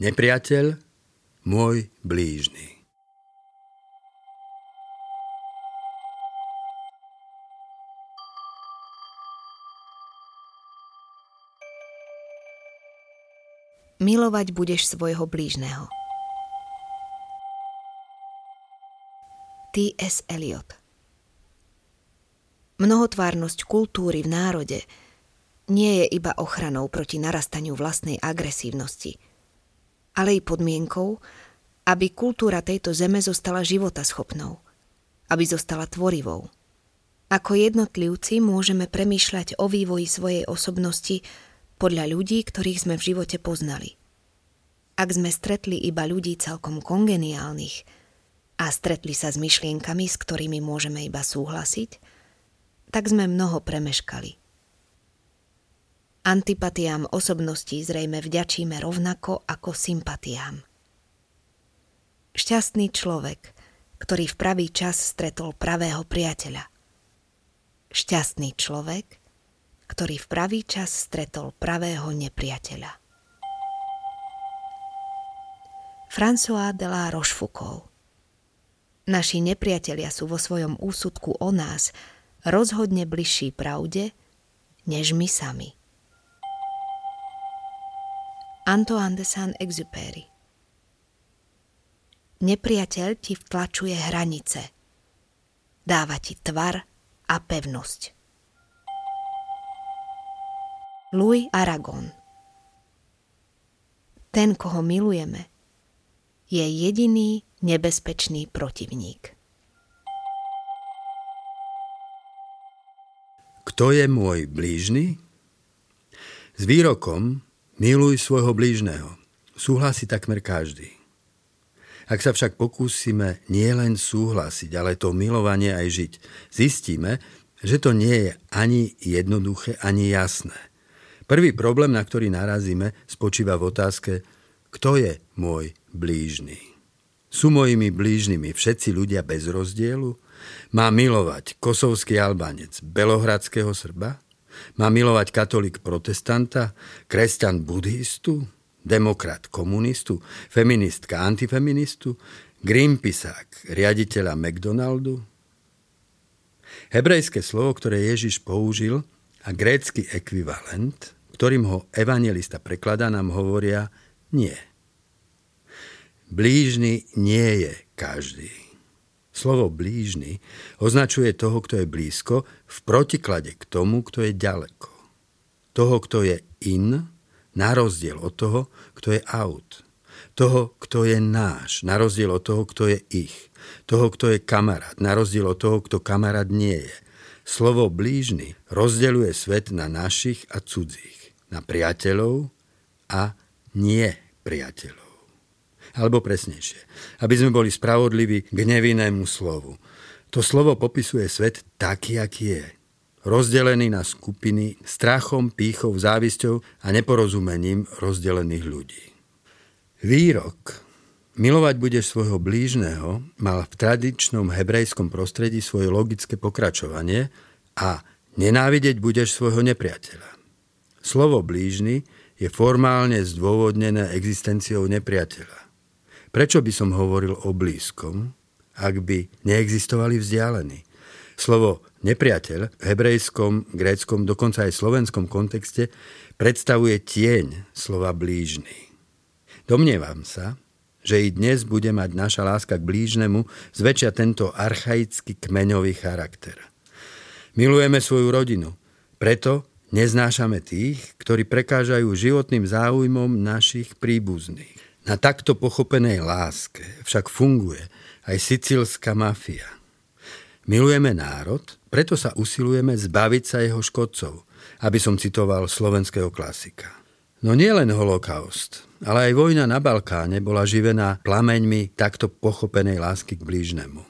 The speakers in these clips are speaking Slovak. Nepriateľ, môj blížny. Milovať budeš svojho blížneho. T. S. Eliot. Mnohotvárnosť kultúry v národe nie je iba ochranou proti narastaniu vlastnej agresívnosti, ale i podmienkou, aby kultúra tejto zeme zostala životaschopnou, aby zostala tvorivou. Ako jednotlivci môžeme premýšľať o vývoji svojej osobnosti podľa ľudí, ktorých sme v živote poznali. Ak sme stretli iba ľudí celkom kongeniálnych a stretli sa s myšlienkami, s ktorými môžeme iba súhlasiť, tak sme mnoho premeškali. Antipatiám osobností zrejme vďačíme rovnako ako sympatiám. Šťastný človek, ktorý v pravý čas stretol pravého priateľa. Šťastný človek, ktorý v pravý čas stretol pravého nepriateľa. François de la Rochefoucauld. Naši nepriatelia sú vo svojom úsudku o nás rozhodne bližší pravde, než my sami. Antoine de Saint-Exupéry. Nepriateľ ti vtlačuje hranice. Dáva ti tvar a pevnosť. Louis Aragon. Ten, koho milujeme, je jediný nebezpečný protivník. Kto je môj blížny? S výrokom miluj svojho blížneho súhlasí takmer každý. Ak sa však pokúsime nielen súhlasiť, ale to milovanie aj žiť, zistíme, že to nie je ani jednoduché, ani jasné. Prvý problém, na ktorý narazíme, spočíva v otázke, kto je môj blížny? Sú mojimi blížnymi všetci ľudia bez rozdielu? Má milovať kosovský Albánec belohradského Srba? Má milovať katolík protestanta, kresťan budhistu, demokrat komunistu, feministka antifeministu, greenpeaceák riaditeľa McDonaldu? Hebrejské slovo, ktoré Ježiš použil, a grécky ekvivalent, ktorým ho evanjelista prekladá, nám hovoria nie. Blížny nie je každý. Slovo blížny označuje toho, kto je blízko, v protiklade k tomu, kto je ďaleko. Toho, kto je in, na rozdiel od toho, kto je out. Toho, kto je náš, na rozdiel od toho, kto je ich. Toho, kto je kamarát, na rozdiel od toho, kto kamarát nie je. Slovo blížny rozdeľuje svet na našich a cudzích. Na priateľov a nepriateľov. Alebo presnejšie, aby sme boli spravodliví k nevinnému slovu. To slovo popisuje svet taký, aký je. Rozdelený na skupiny strachom, pýchou, závisťou a neporozumením rozdelených ľudí. Výrok milovať budeš svojho blížneho mal v tradičnom hebrejskom prostredí svoje logické pokračovanie a nenávidieť budeš svojho nepriateľa. Slovo blížny je formálne zdôvodnené existenciou nepriateľa. Prečo by som hovoril o blízkom, ak by neexistovali vzdialení? Slovo nepriateľ v hebrejskom, gréckom, dokonca aj slovenskom kontexte predstavuje tieň slova blížny. Domnievam sa, že i dnes bude mať naša láska k blížnemu zväčšia tento archaický kmeňový charakter. Milujeme svoju rodinu, preto neznášame tých, ktorí prekážajú životným záujmom našich príbuzných. Na takto pochopenej láske však funguje aj sicílska mafia. Milujeme národ, preto sa usilujeme zbaviť sa jeho škodcov, aby som citoval slovenského klasika. No nielen holokaust, ale aj vojna na Balkáne bola živená plameňmi takto pochopenej lásky k blížnemu.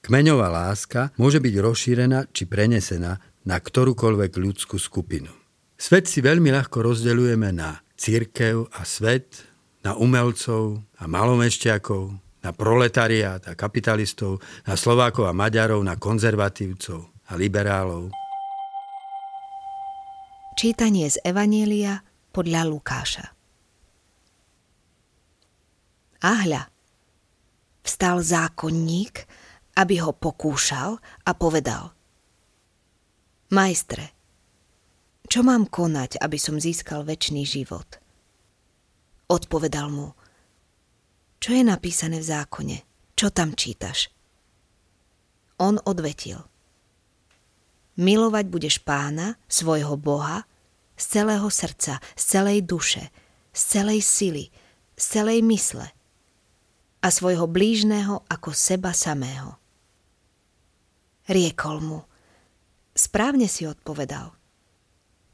Kmeňová láska môže byť rozšírená či prenesená na ktorúkoľvek ľudskú skupinu. Svet si veľmi ľahko rozdeľujeme na cirkev a svet, na umelcov a malomešťakov, na proletariát a kapitalistov, na Slovákov a Maďarov, na konzervatívcov a liberálov. Čítanie z Evanjelia podľa Lukáša. A hľa, vstal zákonník, aby ho pokúšal a povedal: Majstre, čo mám konať, aby som získal večný život? Odpovedal mu: Čo je napísané v zákone? Čo tam čítaš? On odvetil: Milovať budeš Pána, svojho Boha, z celého srdca, z celej duše, z celej sily, z celej mysle a svojho blížneho ako seba samého. Riekol mu: Správne si odpovedal.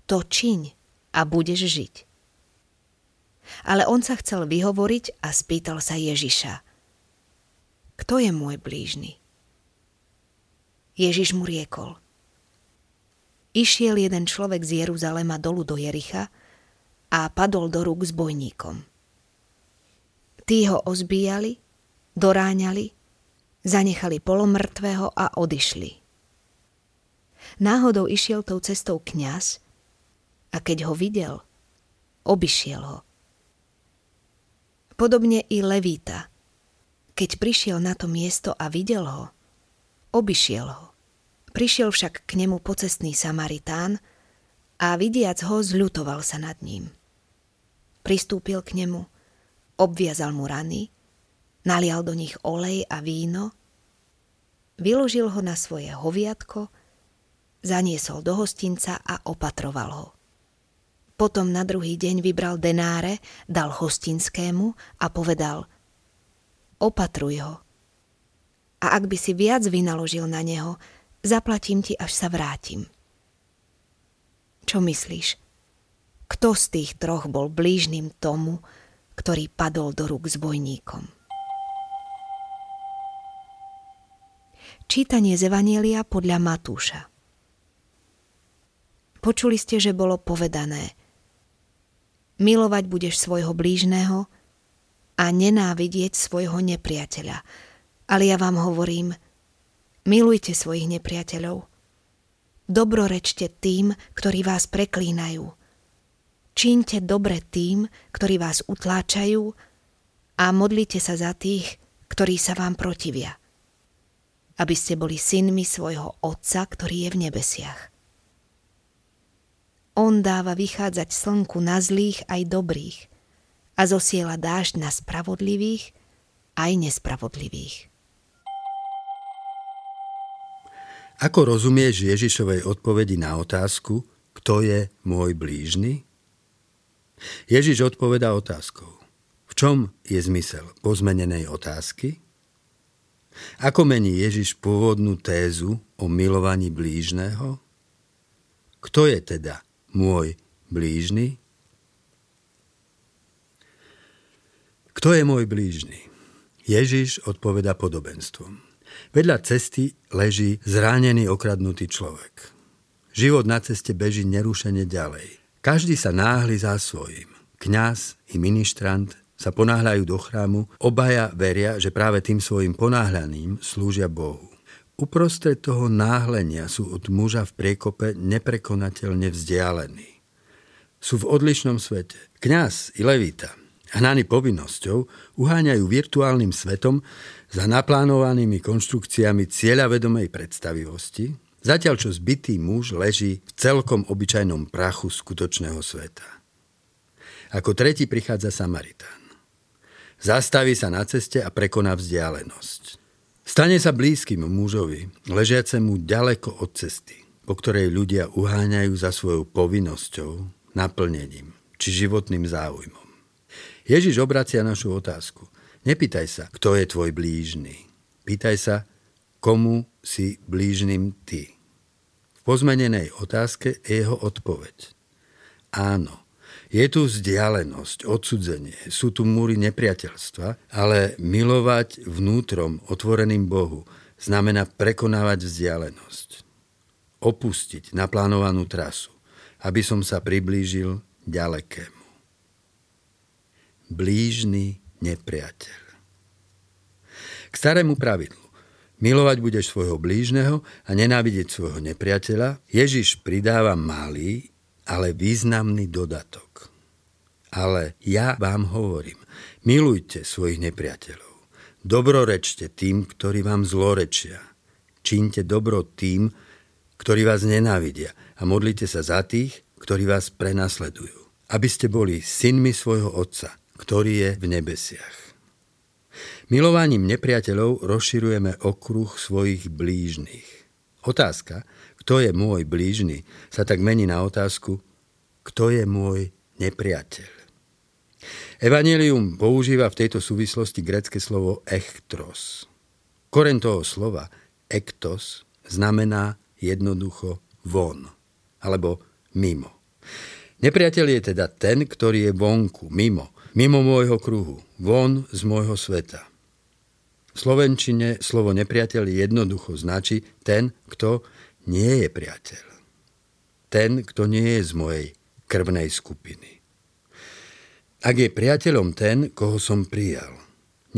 To čiň a budeš žiť. Ale on sa chcel vyhovoriť a spýtal sa Ježiša: Kto je môj blížny? Ježiš mu riekol: Išiel jeden človek z Jeruzalema dolu do Jericha a padol do rúk zbojníkom. Tí ho ozbíjali, doráňali, zanechali polomrtvého a odišli. Náhodou išiel tou cestou kňaz a keď ho videl, obišiel ho. Podobne i Levíta, keď prišiel na to miesto a videl ho, obišiel ho. Prišiel však k nemu pocestný Samaritán a vidiac ho, zľutoval sa nad ním. Pristúpil k nemu, obviazal mu rany, nalial do nich olej a víno, vyložil ho na svoje hoviatko, zaniesol do hostinca a opatroval ho. Potom na druhý deň vybral denáre, dal hostinskému a povedal: Opatruj ho. A ak by si viac vynaložil na neho, zaplatím ti, až sa vrátim. Čo myslíš? Kto z tých troch bol blížnym tomu, ktorý padol do rúk zbojníkom? Čítanie z Evanjelia podľa Matúša. Počuli ste, že bolo povedané: Milovať budeš svojho blížneho a nenávidieť svojho nepriateľa. Ale ja vám hovorím: Milujte svojich nepriateľov. Dobrorečte tým, ktorí vás preklínajú. Číňte dobre tým, ktorí vás utláčajú, a modlite sa za tých, ktorí sa vám protivia, aby ste boli synmi svojho Otca, ktorý je v nebesiach. On dáva vychádzať slnku na zlých aj dobrých a zosiela dážď na spravodlivých aj nespravodlivých. Ako rozumieš Ježišovej odpovedi na otázku, kto je môj blížny? Ježiš odpovedá otázkou: v čom je zmysel pozmenenej otázky? Ako mení Ježiš pôvodnú tézu o milovaní blížneho? Kto je teda môj blížny? Kto je môj blížny? Ježiš odpovedá podobenstvom. Vedľa cesty leží zranený, okradnutý človek. Život na ceste beží nerušene ďalej. Každý sa náhli za svojím. Kňaz i ministrant sa ponáhľajú do chrámu. Obaja veria, že práve tým svojim ponáhľaním slúžia Bohu. Uprostred toho náhlenia sú od muža v priekope neprekonateľne vzdialení. Sú v odlišnom svete. Kňaz i levita, hnaní povinnosťou, uháňajú virtuálnym svetom za naplánovanými konštrukciami cieľavedomej predstavivosti, zatiaľ čo zbitý muž leží v celkom obyčajnom prachu skutočného sveta. Ako tretí prichádza Samaritán. Zastaví sa na ceste a prekoná vzdialenosť. Stane sa blízkym mužovi, ležiacemu ďaleko od cesty, po ktorej ľudia uháňajú za svojou povinnosťou, naplnením či životným záujmom. Ježiš obracia našu otázku. Nepýtaj sa, kto je tvoj blížny. Pýtaj sa, komu si blížnym ty. V pozmenenej otázke je jeho odpoveď. Áno, je tu vzdialenosť, odsudzenie, sú tu múry nepriateľstva, ale milovať vnútrom, otvoreným Bohu, znamená prekonávať vzdialenosť. Opustiť naplánovanú trasu, aby som sa priblížil ďalekému. Blížny nepriateľ. K starému pravidlu milovať budeš svojho blížneho a nenávidieť svojho nepriateľa Ježiš pridáva malý, ale významný dodatok. Ale ja vám hovorím, milujte svojich nepriateľov, dobrorečte tým, ktorí vám zlorečia, čínte dobro tým, ktorí vás nenávidia a modlite sa za tých, ktorí vás prenasledujú, aby ste boli synmi svojho Otca, ktorý je v nebesiach. Milovaním nepriateľov rozširujeme okruh svojich blížnych. Otázka, kto je môj blížny, sa tak mení na otázku, kto je môj nepriateľ. Evangelium používa v tejto súvislosti grécke slovo ektros. Koreň toho slova, ektos, znamená jednoducho von, alebo mimo. Nepriateľ je teda ten, ktorý je vonku, mimo môjho kruhu, von z môjho sveta. V slovenčine slovo nepriateľ jednoducho značí ten, kto nie je priateľ. Ten, kto nie je z mojej krvnej skupiny. Ak je priateľom ten, koho som prijal,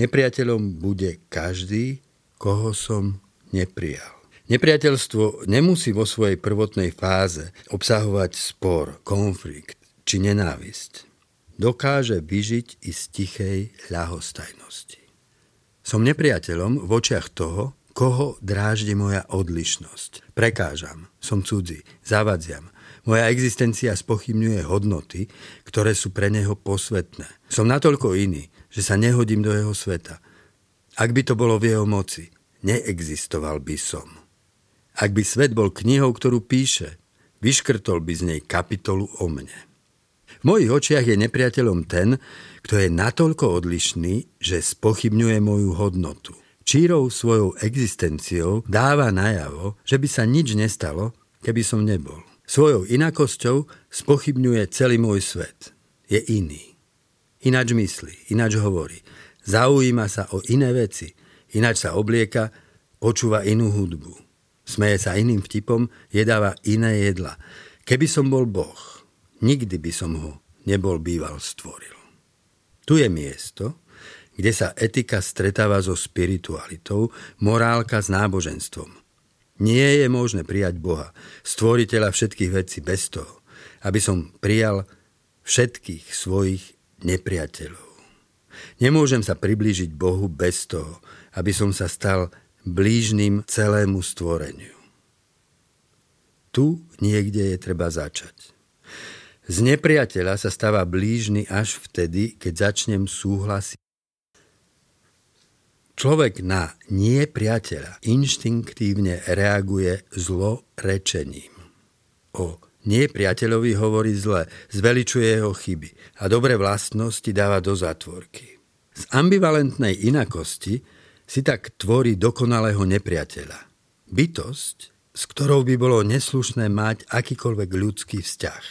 nepriateľom bude každý, koho som neprijal. Nepriateľstvo nemusí vo svojej prvotnej fáze obsahovať spor, konflikt či nenávisť. Dokáže vyžiť i z tichej ľahostajnosti. Som nepriateľom v očiach toho, koho dráždi moja odlišnosť. Prekážam, som cudzí, zavadziam. Moja existencia spochybňuje hodnoty, ktoré sú pre neho posvetné. Som natoľko iný, že sa nehodím do jeho sveta. Ak by to bolo v jeho moci, neexistoval by som. Ak by svet bol knihou, ktorú píše, vyškrtol by z nej kapitolu o mne. V mojich očiach je nepriateľom ten, kto je natoľko odlišný, že spochybňuje moju hodnotu. Čírou svojou existenciou dáva najavo, že by sa nič nestalo, keby som nebol. Svojou inakosťou spochybňuje celý môj svet. Je iný. Ináč myslí, ináč hovorí. Zaujíma sa o iné veci, ináč sa oblieka, počúva inú hudbu. Smeje sa iným vtipom, jedáva iné jedla. Keby som bol Boh, nikdy by som ho nebol býval stvoril. Tu je miesto, kde sa etika stretáva so spiritualitou, morálka s náboženstvom. Nie je možné prijať Boha, stvoriteľa všetkých vecí bez toho, aby som prijal všetkých svojich nepriateľov. Nemôžem sa priblížiť Bohu bez toho, aby som sa stal blížnym celému stvoreniu. Tu niekde je treba začať. Z nepriateľa sa stáva blížny až vtedy, keď začnem súhlasiť. Človek na nepriateľa inštinktívne reaguje zlorečením. O nepriateľovi hovorí zle, zveličuje jeho chyby a dobré vlastnosti dáva do zátvorky. Z ambivalentnej inakosti si tak tvorí dokonalého nepriateľa. Bytosť, s ktorou by bolo neslušné mať akýkoľvek ľudský vzťah.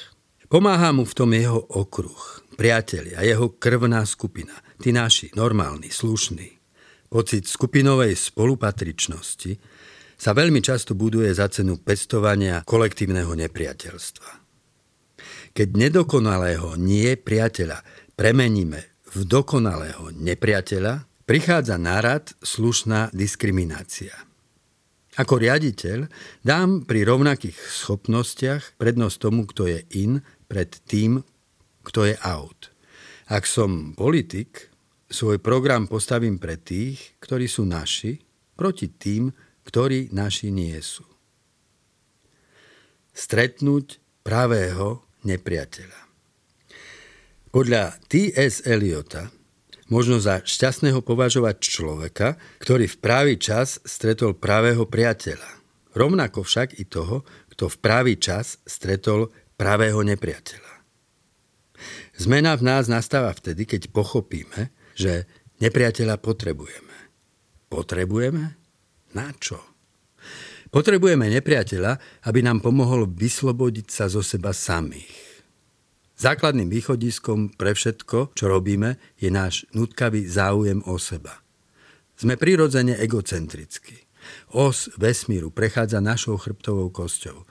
Pomáha mu v tom jeho okruh, priatelia, jeho krvná skupina, tí naši, normálni, slušní. Pocit skupinovej spolupatričnosti sa veľmi často buduje za cenu pestovania kolektívneho nepriateľstva. Keď nedokonalého nie priateľa premeníme v dokonalého nepriateľa, prichádza na rad slušná diskriminácia. Ako riaditeľ dám pri rovnakých schopnostiach prednosť tomu, kto je in, pred tým, kto je out. Ak som politik, svoj program postavím pre tých, ktorí sú naši, proti tým, ktorí naši nie sú. Stretnúť pravého nepriateľa. Podľa T. S. Eliota možno za šťastného považovať človeka, ktorý v pravý čas stretol pravého priateľa. Rovnako však i toho, kto v pravý čas stretol pravého nepriateľa. Zmena v nás nastáva vtedy, keď pochopíme, že nepriateľa potrebujeme. Potrebujeme? Na čo? Potrebujeme nepriateľa, aby nám pomohol vyslobodiť sa zo seba samých. Základným východiskom pre všetko, čo robíme, je náš nutkavý záujem o seba. Sme prirodzene egocentrickí. Os vesmíru prechádza našou chrbtovou kosťou.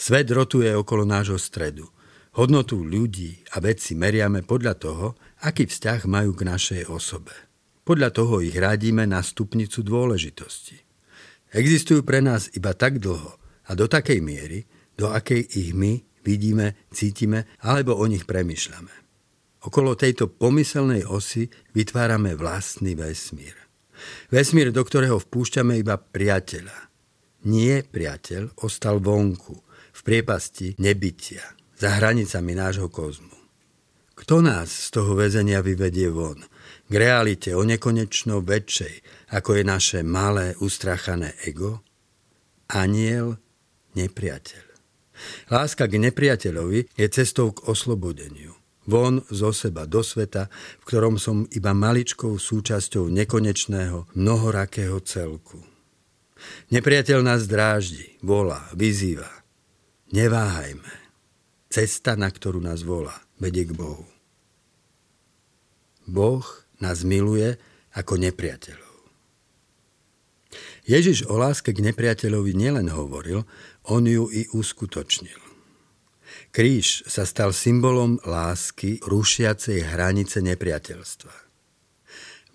Svet rotuje okolo nášho stredu. Hodnotu ľudí a veci meriame podľa toho, aký vzťah majú k našej osobe. Podľa toho ich radíme na stupnicu dôležitosti. Existujú pre nás iba tak dlho a do takej miery, do akej ich my vidíme, cítime alebo o nich premýšľame. Okolo tejto pomyselnej osy vytvárame vlastný vesmír. Vesmír, do ktorého vpúšťame iba priateľa. Nie priateľ ostal vonku, v priepasti nebytia, za hranicami nášho kozmu. Kto nás z toho väzenia vyvedie von? K realite o nekonečno väčšej, ako je naše malé, ustrachané ego? Anjel, nepriateľ. Láska k nepriateľovi je cestou k oslobodeniu. Von zo seba do sveta, v ktorom som iba maličkou súčasťou nekonečného, mnohorakého celku. Nepriateľ nás dráždi, volá, vyzýva. Neváhajme. Cesta, na ktorú nás volá, vedie k Bohu. Boh nás miluje ako nepriateľov. Ježiš o láske k nepriateľovi nielen hovoril, on ju i uskutočnil. Kríž sa stal symbolom lásky rušiacej hranice nepriateľstva.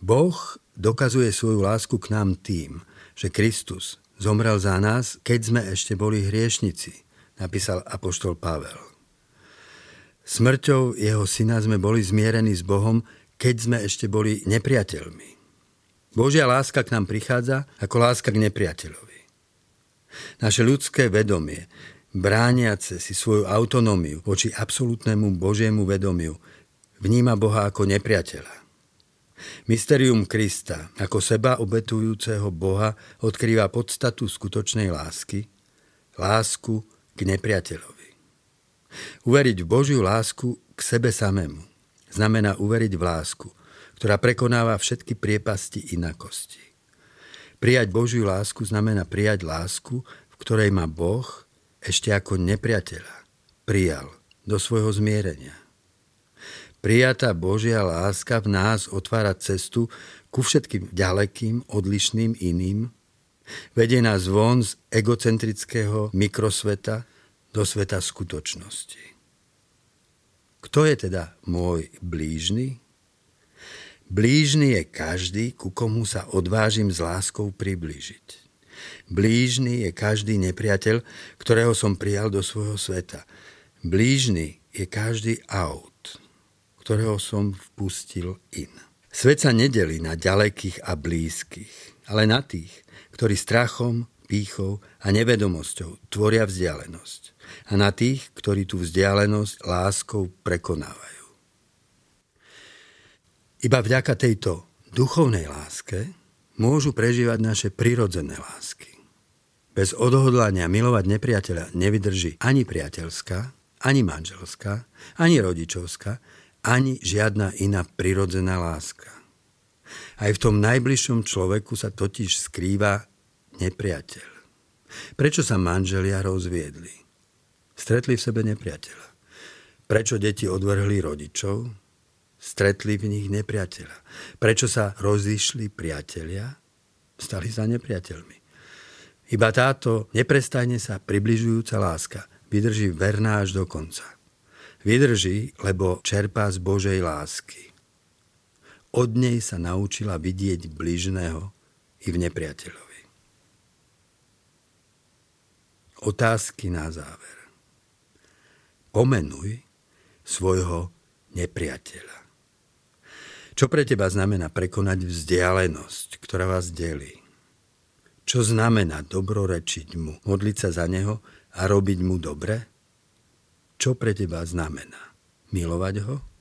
Boh dokazuje svoju lásku k nám tým, že Kristus zomrel za nás, keď sme ešte boli hriešnici, napísal apoštol Pavel. Smrťou jeho syna sme boli zmierení s Bohom, keď sme ešte boli nepriateľmi. Božia láska k nám prichádza ako láska k nepriateľovi. Naše ľudské vedomie, brániace si svoju autonómiu voči absolútnemu Božiemu vedomiu, vníma Boha ako nepriateľa. Mysterium Krista ako seba obetujúceho Boha odkrýva podstatu skutočnej lásky, lásku k nepriateľovi. Uveriť v Božiu lásku k sebe samému znamená uveriť v lásku, ktorá prekonáva všetky priepasti inakosti. Prijať Božiu lásku znamená prijať lásku, v ktorej ma Boh ešte ako nepriateľa prijal do svojho zmierenia. Prijatá Božia láska v nás otvára cestu ku všetkým ďalekým, odlišným, iným. Vedie nás von z egocentrického mikrosveta do sveta skutočnosti. Kto je teda môj blížny? Blížny je každý, ku komu sa odvážim s láskou priblížiť. Blížny je každý nepriateľ, ktorého som prijal do svojho sveta. Blížny je každý aut, ktorého som vpustil in. Svet sa nedelí na ďalekých a blízkych, ale na tých, ktorí strachom, pýchou a nevedomosťou tvoria vzdialenosť a na tých, ktorí tú vzdialenosť láskou prekonávajú. Iba vďaka tejto duchovnej láske môžu prežívať naše prirodzené lásky. Bez odhodlania milovať nepriateľa nevydrží ani priateľská, ani manželská, ani rodičovská, ani žiadna iná prirodzená láska. Aj v tom najbližšom človeku sa totiž skrýva nepriateľ. Prečo sa manželia rozviedli? Stretli v sebe nepriateľa. Prečo deti odvrhli rodičov? Stretli v nich nepriateľa. Prečo sa rozišli priatelia? Stali sa nepriateľmi. Iba táto neprestajne sa približujúca láska vydrží verná až do konca. Vydrží, lebo čerpá z Božej lásky. Od nej sa naučila vidieť blížneho i v nepriateľovi. Otázky na záver. Pomenuj svojho nepriateľa. Čo pre teba znamená prekonať vzdialenosť, ktorá vás delí? Čo znamená dobrorečiť mu, modliť sa za neho a robiť mu dobre? Čo pre teba znamená? Milovať ho?